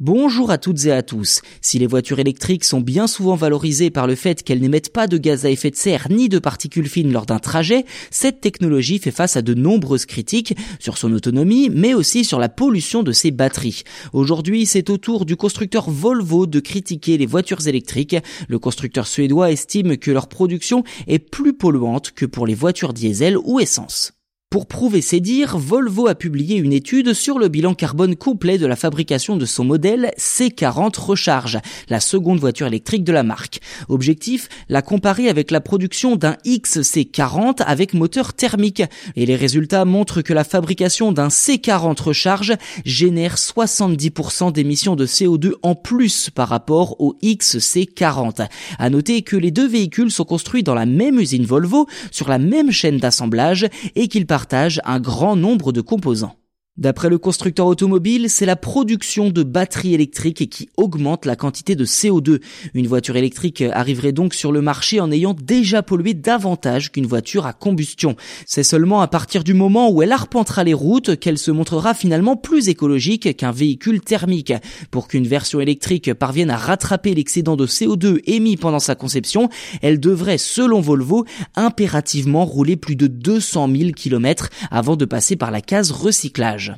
Bonjour à toutes et à tous. Si les voitures électriques sont bien souvent valorisées par le fait qu'elles n'émettent pas de gaz à effet de serre ni de particules fines lors d'un trajet, cette technologie fait face à de nombreuses critiques sur son autonomie, mais aussi sur la pollution de ses batteries. Aujourd'hui, c'est au tour du constructeur Volvo de critiquer les voitures électriques. Le constructeur suédois estime que leur production est plus polluante que pour les voitures diesel ou essence. Pour prouver ses dires, Volvo a publié une étude sur le bilan carbone complet de la fabrication de son modèle C40 Recharge, la seconde voiture électrique de la marque. Objectif, la comparer avec la production d'un XC40 avec moteur thermique. Et les résultats montrent que la fabrication d'un C40 Recharge génère 70% d'émissions de CO2 en plus par rapport au XC40. À noter que les deux véhicules sont construits dans la même usine Volvo, sur la même chaîne d'assemblage et qu'ils partagent un grand nombre de composants. D'après le constructeur automobile, c'est la production de batteries électriques qui augmente la quantité de CO2. Une voiture électrique arriverait donc sur le marché en ayant déjà pollué davantage qu'une voiture à combustion. C'est seulement à partir du moment où elle arpentera les routes qu'elle se montrera finalement plus écologique qu'un véhicule thermique. Pour qu'une version électrique parvienne à rattraper l'excédent de CO2 émis pendant sa conception, elle devrait, selon Volvo, impérativement rouler plus de 200 000 km avant de passer par la case recyclage.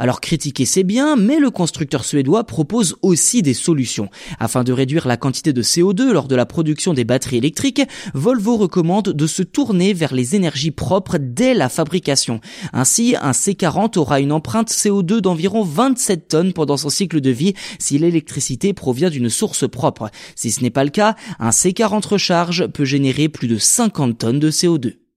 Alors critiquer c'est bien, mais le constructeur suédois propose aussi des solutions. Afin de réduire la quantité de CO2 lors de la production des batteries électriques, Volvo recommande de se tourner vers les énergies propres dès la fabrication. Ainsi, un C40 aura une empreinte CO2 d'environ 27 tonnes pendant son cycle de vie si l'électricité provient d'une source propre. Si ce n'est pas le cas, un C40 Recharge peut générer plus de 50 tonnes de CO2.